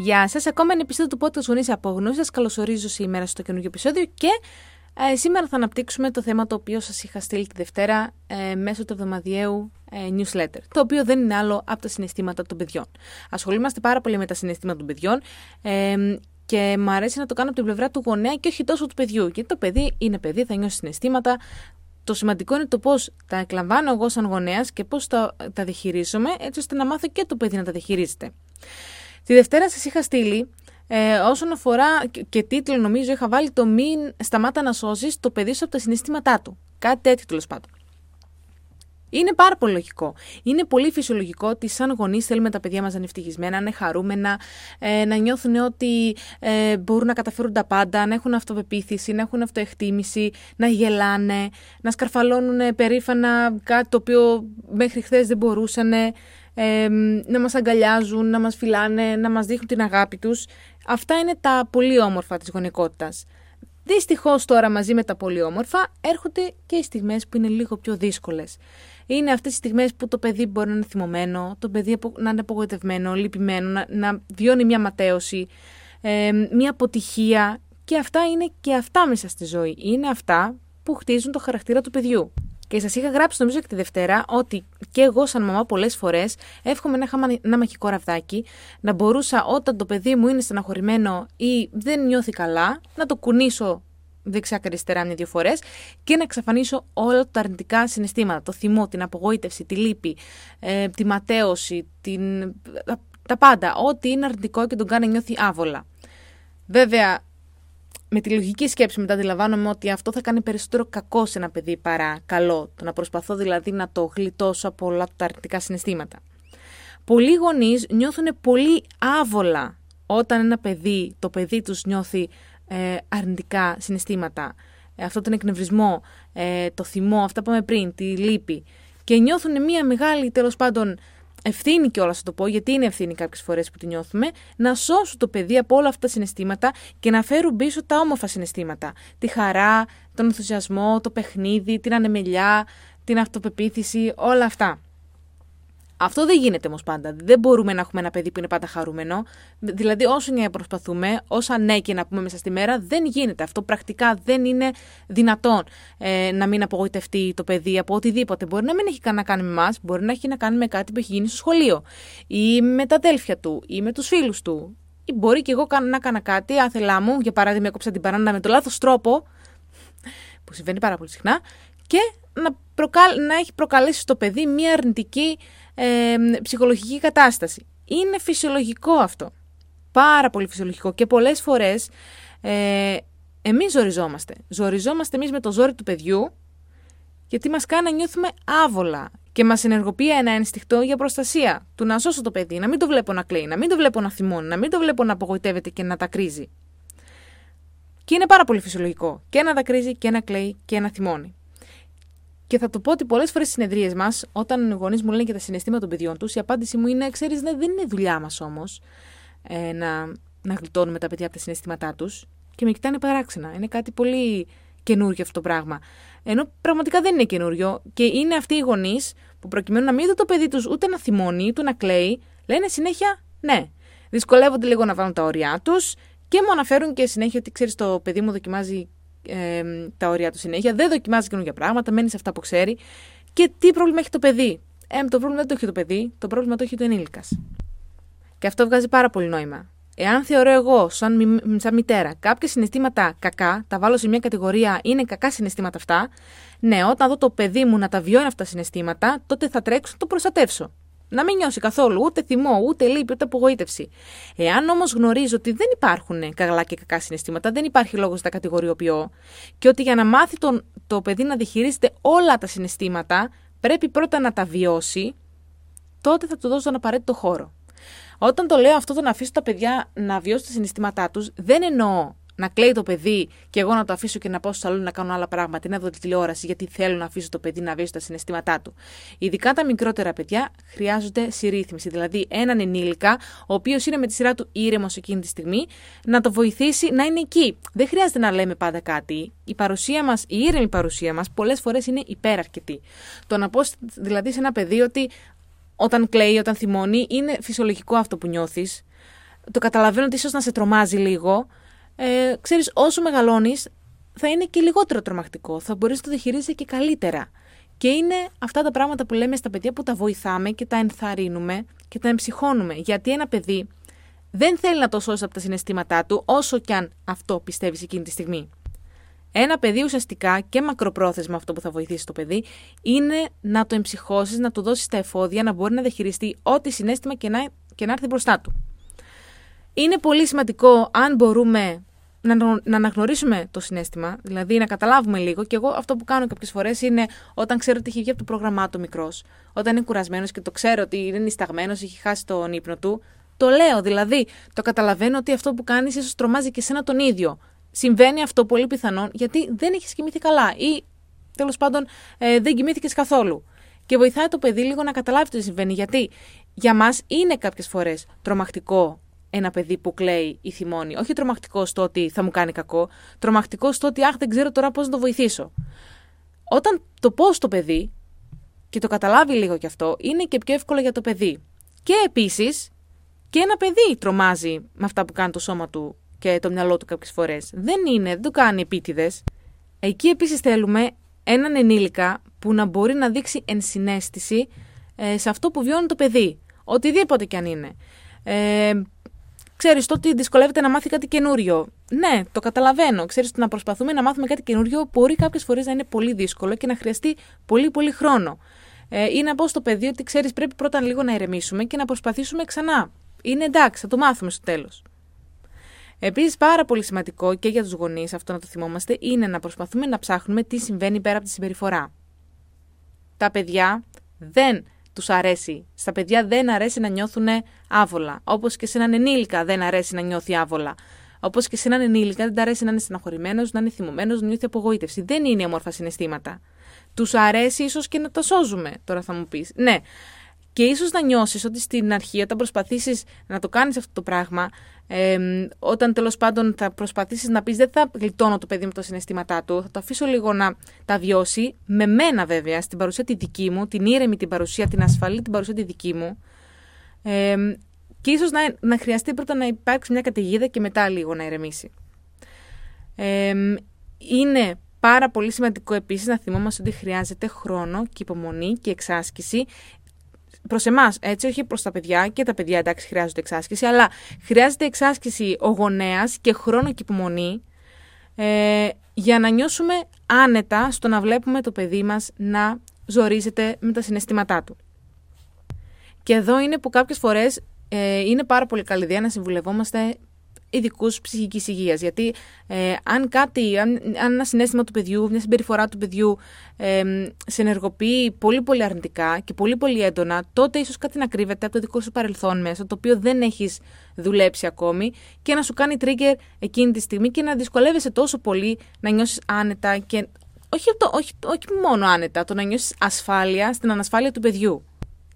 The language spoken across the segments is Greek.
Γεια σας, ακόμα ένα επεισόδιο του podcast Γονείς Απόγνωσης. Σας καλωσορίζω σήμερα στο καινούργιο επεισόδιο και σήμερα θα αναπτύξουμε το θέμα το οποίο σας είχα στείλει τη Δευτέρα μέσω του εβδομαδιαίου newsletter, το οποίο δεν είναι άλλο από τα συναισθήματα των παιδιών. Ασχολούμαστε πάρα πολύ με τα συναισθήματα των παιδιών και μου αρέσει να το κάνω από την πλευρά του γονέα και όχι τόσο του παιδιού. Γιατί το παιδί είναι παιδί, θα νιώσει συναισθήματα. Το σημαντικό είναι το πώς τα εκλαμβάνω εγώ σαν γονέας και πώς τα διαχειρίζομαι, έτσι ώστε να μάθω και το παιδί να τα διαχειρίζεται. Τη Δευτέρα σας είχα στείλει, όσον αφορά και τίτλο νομίζω είχα βάλει το «Μην σταμάτα να σώζεις το παιδί σου από τα συναισθήματά του». Κάτι τέτοιο τέλος πάντων. Είναι πάρα πολύ λογικό. Είναι πολύ φυσιολογικό ότι σαν γονείς θέλουμε τα παιδιά μας να είναι ευτυχισμένα, να είναι χαρούμενα, να νιώθουν ότι μπορούν να καταφέρουν τα πάντα, να έχουν αυτοπεποίθηση, να έχουν αυτοεκτίμηση, να γελάνε, να σκαρφαλώνουν περήφανα κάτι το οποίο μέχρι χθες δεν μπορούσαν, να μας αγκαλιάζουν, να μας φιλάνε, να μας δείχνουν την αγάπη τους. Αυτά είναι τα πολύ όμορφα της γονικότητας. Δυστυχώς τώρα μαζί με τα πολύ όμορφα έρχονται και οι στιγμές που είναι λίγο πιο δύσκολες. Είναι αυτές οι στιγμές που το παιδί μπορεί να είναι θυμωμένο, το παιδί να είναι απογοητευμένο, λυπημένο, να βιώνει μια ματαίωση, μια αποτυχία. Και αυτά είναι και αυτά μέσα στη ζωή. Είναι αυτά που χτίζουν το χαρακτήρα του παιδιού. Και σας είχα γράψει νομίζω και τη Δευτέρα ότι και εγώ σαν μαμά πολλές φορές εύχομαι να είχα ένα μαχικό ραβδάκι, να μπορούσα όταν το παιδί μου είναι στεναχωρημένο ή δεν νιώθει καλά, να το κουνήσω δεξιά και αριστερά μια-δύο φορές και να εξαφανίσω όλα τα αρνητικά συναισθήματα, το θυμό, την απογοήτευση, τη λύπη, τη ματαίωση, τα πάντα, ό,τι είναι αρνητικό και τον κάνει να νιώθει άβολα. Βέβαια, με τη λογική σκέψη μετά αντιλαμβάνομαι ότι αυτό θα κάνει περισσότερο κακό σε ένα παιδί παρά καλό. Το να προσπαθώ δηλαδή να το γλιτώσω από όλα τα αρνητικά συναισθήματα. Πολλοί γονείς νιώθουν πολύ άβολα όταν ένα παιδί, το παιδί τους νιώθει αρνητικά συναισθήματα. Αυτό τον εκνευρισμό, το θυμό, αυτά που είπαμε πριν, τη λύπη. Και νιώθουν μια μεγάλη τέλος πάντων ευθύνη κιόλας, θα το πω, γιατί είναι ευθύνη κάποιες φορές που τη νιώθουμε, να σώσουν το παιδί από όλα αυτά τα συναισθήματα και να φέρουν πίσω τα όμορφα συναισθήματα. Τη χαρά, τον ενθουσιασμό, το παιχνίδι, την ανεμελιά, την αυτοπεποίθηση, όλα αυτά. Αυτό δεν γίνεται όμως πάντα. Δεν μπορούμε να έχουμε ένα παιδί που είναι πάντα χαρούμενο. Δηλαδή, όσο να προσπαθούμε, όσα ναι και να πούμε μέσα στη μέρα, δεν γίνεται. Αυτό πρακτικά δεν είναι δυνατόν να μην απογοητευτεί το παιδί από οτιδήποτε. Μπορεί να μην έχει καν να κάνει με εμάς, μπορεί να έχει να κάνει με κάτι που έχει γίνει στο σχολείο, ή με τα αδέλφια του, ή με τους φίλους του. Ή μπορεί και εγώ να έκανα κάτι, άθελά μου, για παράδειγμα, έκοψα την μπανάνα με το λάθος τρόπο, που συμβαίνει πάρα πολύ συχνά, και να έχει προκαλέσει στο παιδί μια αρνητική ψυχολογική κατάσταση. Είναι φυσιολογικό αυτό. Πάρα πολύ φυσιολογικό. Και πολλές φορές εμείς ζοριζόμαστε. Ζοριζόμαστε εμείς με το ζόρι του παιδιού, γιατί μας κάνει να νιώθουμε άβολα και μας ενεργοποιεί ένα ένστικτο για προστασία. Του να σώσω το παιδί, να μην το βλέπω να κλαίει, να μην το βλέπω να θυμώνει, να μην το βλέπω να απογοητεύεται και να τα κρίζει. Και είναι πάρα πολύ φυσιολογικό. Και να τα κρίζει και να κλαίει και να θυμώνει. Και θα το πω ότι πολλές φορές στις συνεδρίες μας, όταν οι γονείς μου λένε για τα συναισθήματα των παιδιών τους, η απάντηση μου είναι: ξέρεις, ναι, δεν είναι δουλειά μας όμως να γλιτώνουμε τα παιδιά από τα συναισθήματά τους. Και με κοιτάνε παράξενα. Είναι κάτι πολύ καινούριο αυτό το πράγμα. Ενώ πραγματικά δεν είναι καινούριο. Και είναι αυτοί οι γονείς που, προκειμένου να μην δουν το παιδί τους ούτε να θυμώνει, ούτε να κλαίει, λένε συνέχεια ναι. Δυσκολεύονται λίγο να βάλουν τα όρια τους και μου αναφέρουν και συνέχεια ότι, ξέρεις, το παιδί μου δοκιμάζει τα όρια του συνέχεια, δεν δοκιμάζει καινούργια πράγματα, μένει σε αυτά που ξέρει. Και τι πρόβλημα έχει το παιδί? Το πρόβλημα δεν το έχει το παιδί, το πρόβλημα το έχει το ενήλικας. Και αυτό βγάζει πάρα πολύ νόημα. Εάν θεωρώ εγώ, σαν μητέρα, κάποια συναισθήματα κακά, τα βάλω σε μια κατηγορία, είναι κακά συναισθήματα αυτά, ναι, όταν δω το παιδί μου να τα βιώνει αυτά τα συναισθήματα, τότε θα τρέξω να το προστατεύσω. Να μην νιώσει καθόλου ούτε θυμό, ούτε λύπη, ούτε απογοήτευση. Εάν όμως γνωρίζω ότι δεν υπάρχουν καλά και κακά συναισθήματα, δεν υπάρχει λόγος να τα κατηγοριοποιώ, και ότι για να μάθει το παιδί να διαχειρίζεται όλα τα συναισθήματα, πρέπει πρώτα να τα βιώσει, τότε θα του δώσω τον απαραίτητο χώρο. Όταν το λέω αυτό, το να αφήσω τα παιδιά να βιώσουν τα συναισθήματά τους, δεν εννοώ να κλαίει το παιδί και εγώ να το αφήσω και να πάω στο σαλόνι να κάνω άλλα πράγματα ή να δω τη τηλεόραση, γιατί θέλω να αφήσω το παιδί να βιώσει τα συναισθήματά του. Ειδικά τα μικρότερα παιδιά χρειάζονται συρρύθμιση. Δηλαδή, έναν ενήλικα, ο οποίος είναι με τη σειρά του ήρεμος εκείνη τη στιγμή, να το βοηθήσει να είναι εκεί. Δεν χρειάζεται να λέμε πάντα κάτι. Η παρουσία μας, η ήρεμη παρουσία μας, πολλές φορές είναι υπεραρκετή. Το να πω δηλαδή σε ένα παιδί ότι όταν κλαίει, όταν θυμώνει, είναι φυσιολογικό αυτό που νιώθεις. το καταλαβαίνω ότι ίσως να σε τρομάζει λίγο, ξέρεις, όσο μεγαλώνεις θα είναι και λιγότερο τρομακτικό, θα μπορείς να το διαχειρίζεσαι και καλύτερα. Και είναι αυτά τα πράγματα που λέμε στα παιδιά που τα βοηθάμε και τα ενθαρρύνουμε και τα εμψυχώνουμε. Γιατί ένα παιδί δεν θέλει να το σώσει από τα συναισθήματά του, όσο κι αν αυτό πιστεύει εκείνη τη στιγμή. Ένα παιδί ουσιαστικά και μακροπρόθεσμα αυτό που θα βοηθήσει το παιδί είναι να το εμψυχώσεις, να του δώσεις τα εφόδια, να μπορεί να διαχειριστεί ό,τι συναίσθημα και να έρθει μπροστά του. Είναι πολύ σημαντικό αν μπορούμε να αναγνωρίσουμε το συναίσθημα, δηλαδή να καταλάβουμε λίγο. Και εγώ αυτό που κάνω κάποιες φορές είναι όταν ξέρω ότι έχει βγει από το πρόγραμμά του μικρός, όταν είναι κουρασμένος και το ξέρω ότι είναι νησταγμένος, έχει χάσει τον ύπνο του, το λέω. Δηλαδή, το καταλαβαίνω ότι αυτό που κάνεις ίσως τρομάζει και εσένα τον ίδιο. Συμβαίνει αυτό πολύ πιθανόν γιατί δεν έχεις κοιμηθεί καλά ή τέλος πάντων δεν κοιμήθηκες καθόλου. Και βοηθάει το παιδί λίγο να καταλάβει τι συμβαίνει. Γιατί για μας είναι κάποιες φορές τρομακτικό ένα παιδί που κλαίει ή θυμώνει. Όχι τρομακτικό στο ότι θα μου κάνει κακό, τρομακτικό στο ότι αχ, δεν ξέρω τώρα πώς να το βοηθήσω. Όταν το πω στο παιδί και το καταλάβει λίγο κι αυτό, είναι και πιο εύκολο για το παιδί. Και επίσης και ένα παιδί τρομάζει με αυτά που κάνει το σώμα του και το μυαλό του κάποιες φορές. Δεν το κάνει επίτηδες. Εκεί επίσης θέλουμε έναν ενήλικα που να μπορεί να δείξει ενσυναίσθηση σε αυτό που βιώνει το παιδί. Οτιδήποτε κι αν είναι. Ξέρεις το ότι δυσκολεύεται να μάθει κάτι καινούριο. Ναι, το καταλαβαίνω. Ξέρεις ότι να προσπαθούμε να μάθουμε κάτι καινούριο μπορεί κάποιες φορές να είναι πολύ δύσκολο και να χρειαστεί πολύ πολύ χρόνο. Ή να πω στο παιδί ότι ξέρεις πρέπει πρώτα λίγο να ηρεμήσουμε και να προσπαθήσουμε ξανά. Είναι εντάξει, θα το μάθουμε στο τέλος. Επίσης, πάρα πολύ σημαντικό και για τους γονείς, αυτό να το θυμόμαστε, είναι να προσπαθούμε να ψάχνουμε τι συμβαίνει πέρα από τη συμπεριφορά. Τα παιδιά δεν τους αρέσει. Στα παιδιά δεν αρέσει να νιώθουν άβολα. Όπως και σε έναν ενήλικα δεν αρέσει να νιώθει άβολα. Όπως και σε έναν ενήλικα δεν αρέσει να είναι στεναχωρημένος, να είναι θυμωμένος, να νιώθει απογοήτευση. Δεν είναι όμορφα συναισθήματα. Τους αρέσει ίσως και να τα σώζουμε, τώρα θα μου πεις. Ναι. Και ίσως να νιώσεις ότι στην αρχή, όταν προσπαθήσεις να το κάνεις αυτό το πράγμα, όταν τέλος πάντων θα προσπαθήσεις να πεις δεν θα γλιτώνω το παιδί μου τα συναισθήματά του, θα το αφήσω λίγο να τα βιώσει, με μένα βέβαια, στην παρουσία τη δική μου, την ήρεμη την παρουσία, την ασφαλή την παρουσία τη δική μου. Και ίσως να χρειαστεί πρώτα να υπάρξει μια καταιγίδα και μετά λίγο να ηρεμήσει. Είναι πάρα πολύ σημαντικό επίσης να θυμόμαστε ότι χρειάζεται χρόνο και υπομονή και εξάσκηση. Προς εμάς, έτσι, όχι προς τα παιδιά, και τα παιδιά εντάξει χρειάζονται εξάσκηση, αλλά χρειάζεται εξάσκηση ο γονέας και χρόνο και υπομονή για να νιώσουμε άνετα στο να βλέπουμε το παιδί μας να ζορίζεται με τα συναισθήματά του. Και εδώ είναι που κάποιες φορές είναι πάρα πολύ καλή ιδέα να συμβουλευόμαστε ειδικούς ψυχικής υγείας. Γιατί αν ένα συναίσθημα του παιδιού, μια συμπεριφορά του παιδιού σε ενεργοποιεί πολύ πολύ αρνητικά και πολύ πολύ έντονα, τότε ίσως κάτι να κρύβεται από το δικό σου παρελθόν μέσα, το οποίο δεν έχεις δουλέψει ακόμη και να σου κάνει trigger εκείνη τη στιγμή και να δυσκολεύεσαι τόσο πολύ να νιώσεις άνετα και όχι μόνο άνετα, το να νιώσεις ασφάλεια στην ανασφάλεια του παιδιού.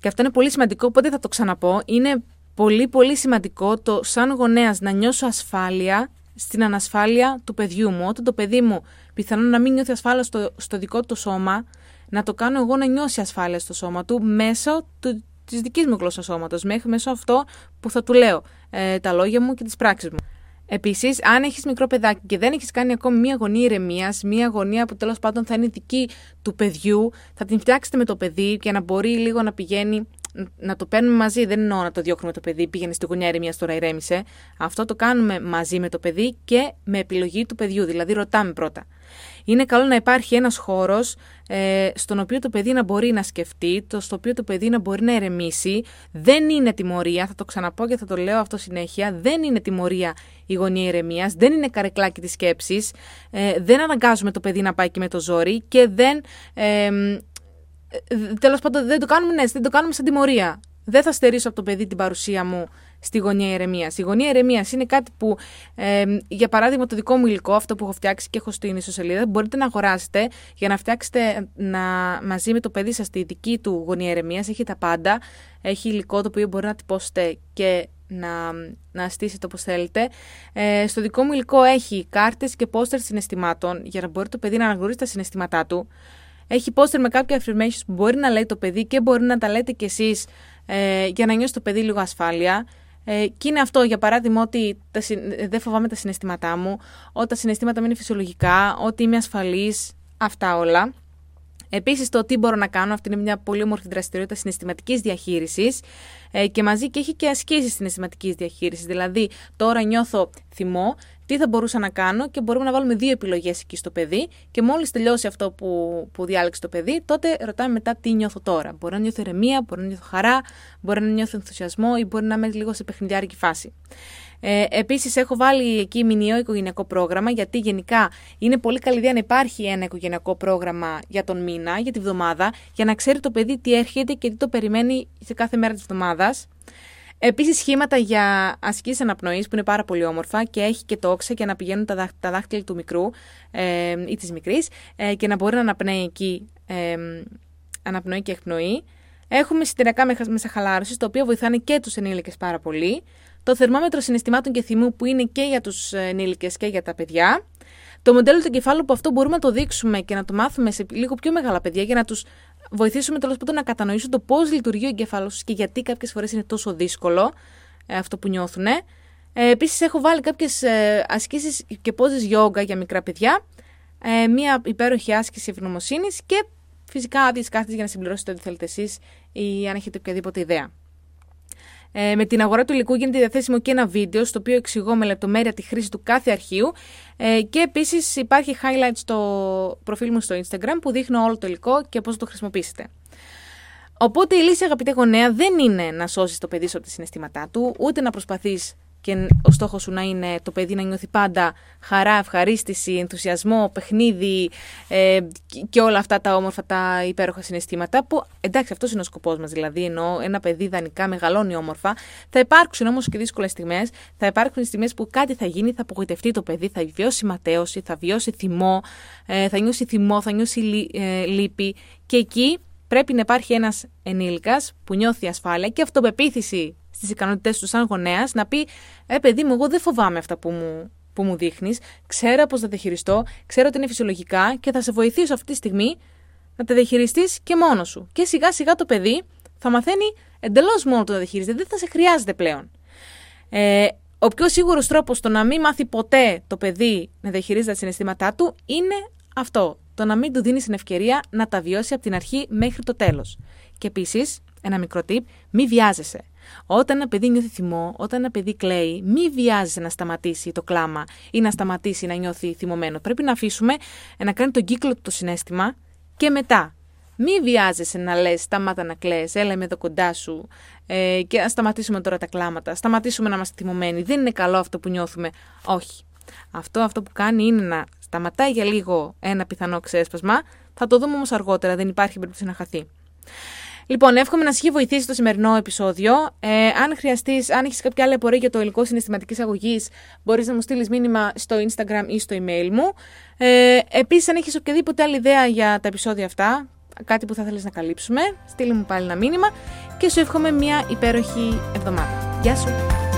Και αυτό είναι πολύ σημαντικό, οπότε θα το ξαναπώ, είναι πολύ πολύ σημαντικό το σαν γονέας να νιώσω ασφάλεια στην ανασφάλεια του παιδιού μου. Όταν το παιδί μου πιθανόν να μην νιώθει ασφάλεια στο δικό του σώμα, να το κάνω εγώ να νιώσει ασφάλεια στο σώμα του μέσω της δικής μου γλώσσας σώματος, μέσω αυτό που θα του λέω, τα λόγια μου και τις πράξεις μου. Επίσης, αν έχεις μικρό παιδάκι και δεν έχεις κάνει ακόμη μία γωνία ηρεμίας, μία γωνία που τέλος πάντων θα είναι δική του παιδιού, θα την φτιάξετε με το παιδί για να μπορεί λίγο να πηγαίνει. Να το παίρνουμε μαζί, δεν εννοώ να το διώχνουμε το παιδί, πήγαινε στη γωνιά ηρεμίας, τώρα ηρέμησε. Αυτό το κάνουμε μαζί με το παιδί και με επιλογή του παιδιού, δηλαδή ρωτάμε πρώτα. Είναι καλό να υπάρχει ένας χώρος στον οποίο το παιδί να μπορεί να σκεφτεί, στο οποίο το παιδί να μπορεί να ηρεμήσει. Δεν είναι τιμωρία, θα το ξαναπώ και θα το λέω αυτό συνέχεια, δεν είναι τιμωρία η γωνία ηρεμίας, δεν είναι καρεκλάκι της σκέψης, δεν αναγκάζουμε το παιδί να πάει και με το ζόρι και τέλος πάντων, δεν το κάνουμε σαν τιμωρία. Δεν θα στερήσω από το παιδί την παρουσία μου στη γωνία ηρεμίας. Η γωνία ηρεμίας είναι κάτι που, για παράδειγμα, το δικό μου υλικό, αυτό που έχω φτιάξει και έχω στην ιστοσελίδα, μπορείτε να αγοράσετε για να φτιάξετε μαζί με το παιδί σας τη δική του γωνία ηρεμίας. Έχει τα πάντα. Έχει υλικό το οποίο μπορεί να τυπώσετε και να στήσετε όπως θέλετε. Στο δικό μου υλικό έχει κάρτες και πόστερ συναισθημάτων για να μπορεί το παιδί να αναγνωρίσει τα συναισθήματά του. Έχει πόστερ με κάποια affirmations που μπορεί να λέει το παιδί και μπορεί να τα λέτε κι εσείς για να νιώσει το παιδί λίγο ασφάλεια. Και είναι αυτό, για παράδειγμα, ότι δεν φοβάμαι τα συναισθήματά μου, ότι τα συναισθήματα μου είναι φυσιολογικά, ότι είμαι ασφαλής, αυτά όλα. Επίσης, το τι μπορώ να κάνω, αυτή είναι μια πολύ όμορφη δραστηριότητα συναισθηματικής διαχείρισης και μαζί και έχει και ασκήσεις συναισθηματικής διαχείρισης. Δηλαδή, τώρα νιώθω θυμό, τι θα μπορούσα να κάνω και μπορούμε να βάλουμε δύο επιλογές εκεί στο παιδί και μόλις τελειώσει αυτό που διάλεξε το παιδί, τότε ρωτάμε μετά τι νιώθω τώρα. Μπορεί να νιώθω ηρεμία, μπορεί να νιώθω χαρά, μπορεί να νιώθω ενθουσιασμό ή μπορεί να είμαι λίγο σε παιχνιδιάρικη φάση. Επίσης, έχω βάλει εκεί μηνιαίο οικογενειακό πρόγραμμα, γιατί γενικά είναι πολύ καλή ιδέα να υπάρχει ένα οικογενειακό πρόγραμμα για τον μήνα, για τη βδομάδα, για να ξέρει το παιδί τι έρχεται και τι το περιμένει σε κάθε μέρα της βδομάδας. Επίσης, σχήματα για ασκήσεις αναπνοής που είναι πάρα πολύ όμορφα και έχει και τόξα για να πηγαίνουν τα δάχτυλα του μικρού ή της μικρής και να μπορεί να αναπνέει εκεί αναπνοή και εκπνοή. Έχουμε συντηριακά μέσα χαλάρωσης, τα οποία βοηθάνε και τους ενήλικες πάρα πολύ. Το θερμόμετρο συναισθημάτων και θυμού που είναι και για τους ενήλικες και για τα παιδιά. Το μοντέλο του εγκεφάλου που αυτό μπορούμε να το δείξουμε και να το μάθουμε σε λίγο πιο μεγάλα παιδιά για να τους βοηθήσουμε τέλος πάντων να κατανοήσουν το πώς λειτουργεί ο εγκέφαλος τους και γιατί κάποιες φορές είναι τόσο δύσκολο αυτό που νιώθουν. Επίσης, έχω βάλει κάποιες ασκήσεις και πόζες γιόγκα για μικρά παιδιά. Μία υπέροχη άσκηση ευγνωμοσύνης και φυσικά άδειες κάθετες για να συμπληρώσετε ό,τι θέλετε εσείς ή αν έχετε οποιαδήποτε ιδέα. Με την αγορά του υλικού γίνεται διαθέσιμο και ένα βίντεο στο οποίο εξηγώ με λεπτομέρεια τη χρήση του κάθε αρχείου και επίσης υπάρχει highlight στο προφίλ μου στο Instagram που δείχνω όλο το υλικό και πώς το χρησιμοποιήσετε. Οπότε η λύση, αγαπητέ γονέα, δεν είναι να σώσεις το παιδί σου από τα συναισθήματά του, ούτε να προσπαθείς και ο στόχος σου να είναι το παιδί να νιώθει πάντα χαρά, ευχαρίστηση, ενθουσιασμό, παιχνίδι και όλα αυτά τα όμορφα, τα υπέροχα συναισθήματα που, εντάξει, αυτός είναι ο σκοπός μας, δηλαδή ενώ ένα παιδί ιδανικά μεγαλώνει όμορφα, θα υπάρξουν όμως και δύσκολες στιγμές, θα υπάρξουν στιγμές που κάτι θα γίνει, θα απογοητευτεί το παιδί, θα βιώσει ματέωση, θα βιώσει θυμό, θα νιώσει λύπη και εκεί πρέπει να υπάρχει ένας ενήλικας που νιώθει ασφάλεια και αυτοπεποίθηση στις ικανότητές του σαν γονέας, να πει παιδί μου, εγώ δεν φοβάμαι αυτά που μου δείχνεις, ξέρω πώς θα τα χειριστώ, ξέρω ότι είναι φυσιολογικά και θα σε βοηθήσω αυτή τη στιγμή να τα διαχειριστείς και μόνος σου. Και σιγά σιγά το παιδί θα μαθαίνει εντελώς μόνο το να διαχειρίζεται, δεν θα σε χρειάζεται πλέον. Ο πιο σίγουρος τρόπος το να μην μάθει ποτέ το παιδί να διαχειρίζεται τα συναισθήματά του είναι αυτό, το να μην του δίνεις την ευκαιρία να τα βιώσει από την αρχή μέχρι το τέλος. Και επίσης, ένα μικρό tip, μη βιάζεσαι. Όταν ένα παιδί νιώθει θυμό, όταν ένα παιδί κλαίει, μη βιάζεσαι να σταματήσει το κλάμα ή να σταματήσει να νιώθει θυμωμένο. Πρέπει να αφήσουμε να κάνει τον κύκλο του το συναίσθημα και μετά. Μη βιάζεσαι να λες σταμάτα να κλαις, έλα είμαι εδώ κοντά σου και ας σταματήσουμε τώρα τα κλάματα, σταματήσουμε να είμαστε θυμωμένοι, δεν είναι καλό αυτό που νιώθουμε. Όχι. Αυτό που κάνει είναι να σταματάει για λίγο ένα πιθανό ξέσπασμα, θα το δούμε όμως αργότερα, δεν υπάρχει περίπτωση να χαθεί. Λοιπόν, εύχομαι να σας έχει βοηθήσει το σημερινό επεισόδιο. Αν έχεις κάποια άλλη απορία για το υλικό συναισθηματικής αγωγής, μπορείς να μου στείλεις μήνυμα στο Instagram ή στο email μου. Επίσης, αν έχεις οποιαδήποτε άλλη ιδέα για τα επεισόδια αυτά, κάτι που θα θέλεις να καλύψουμε, στείλε μου πάλι ένα μήνυμα και σου εύχομαι μια υπέροχη εβδομάδα. Γεια σου!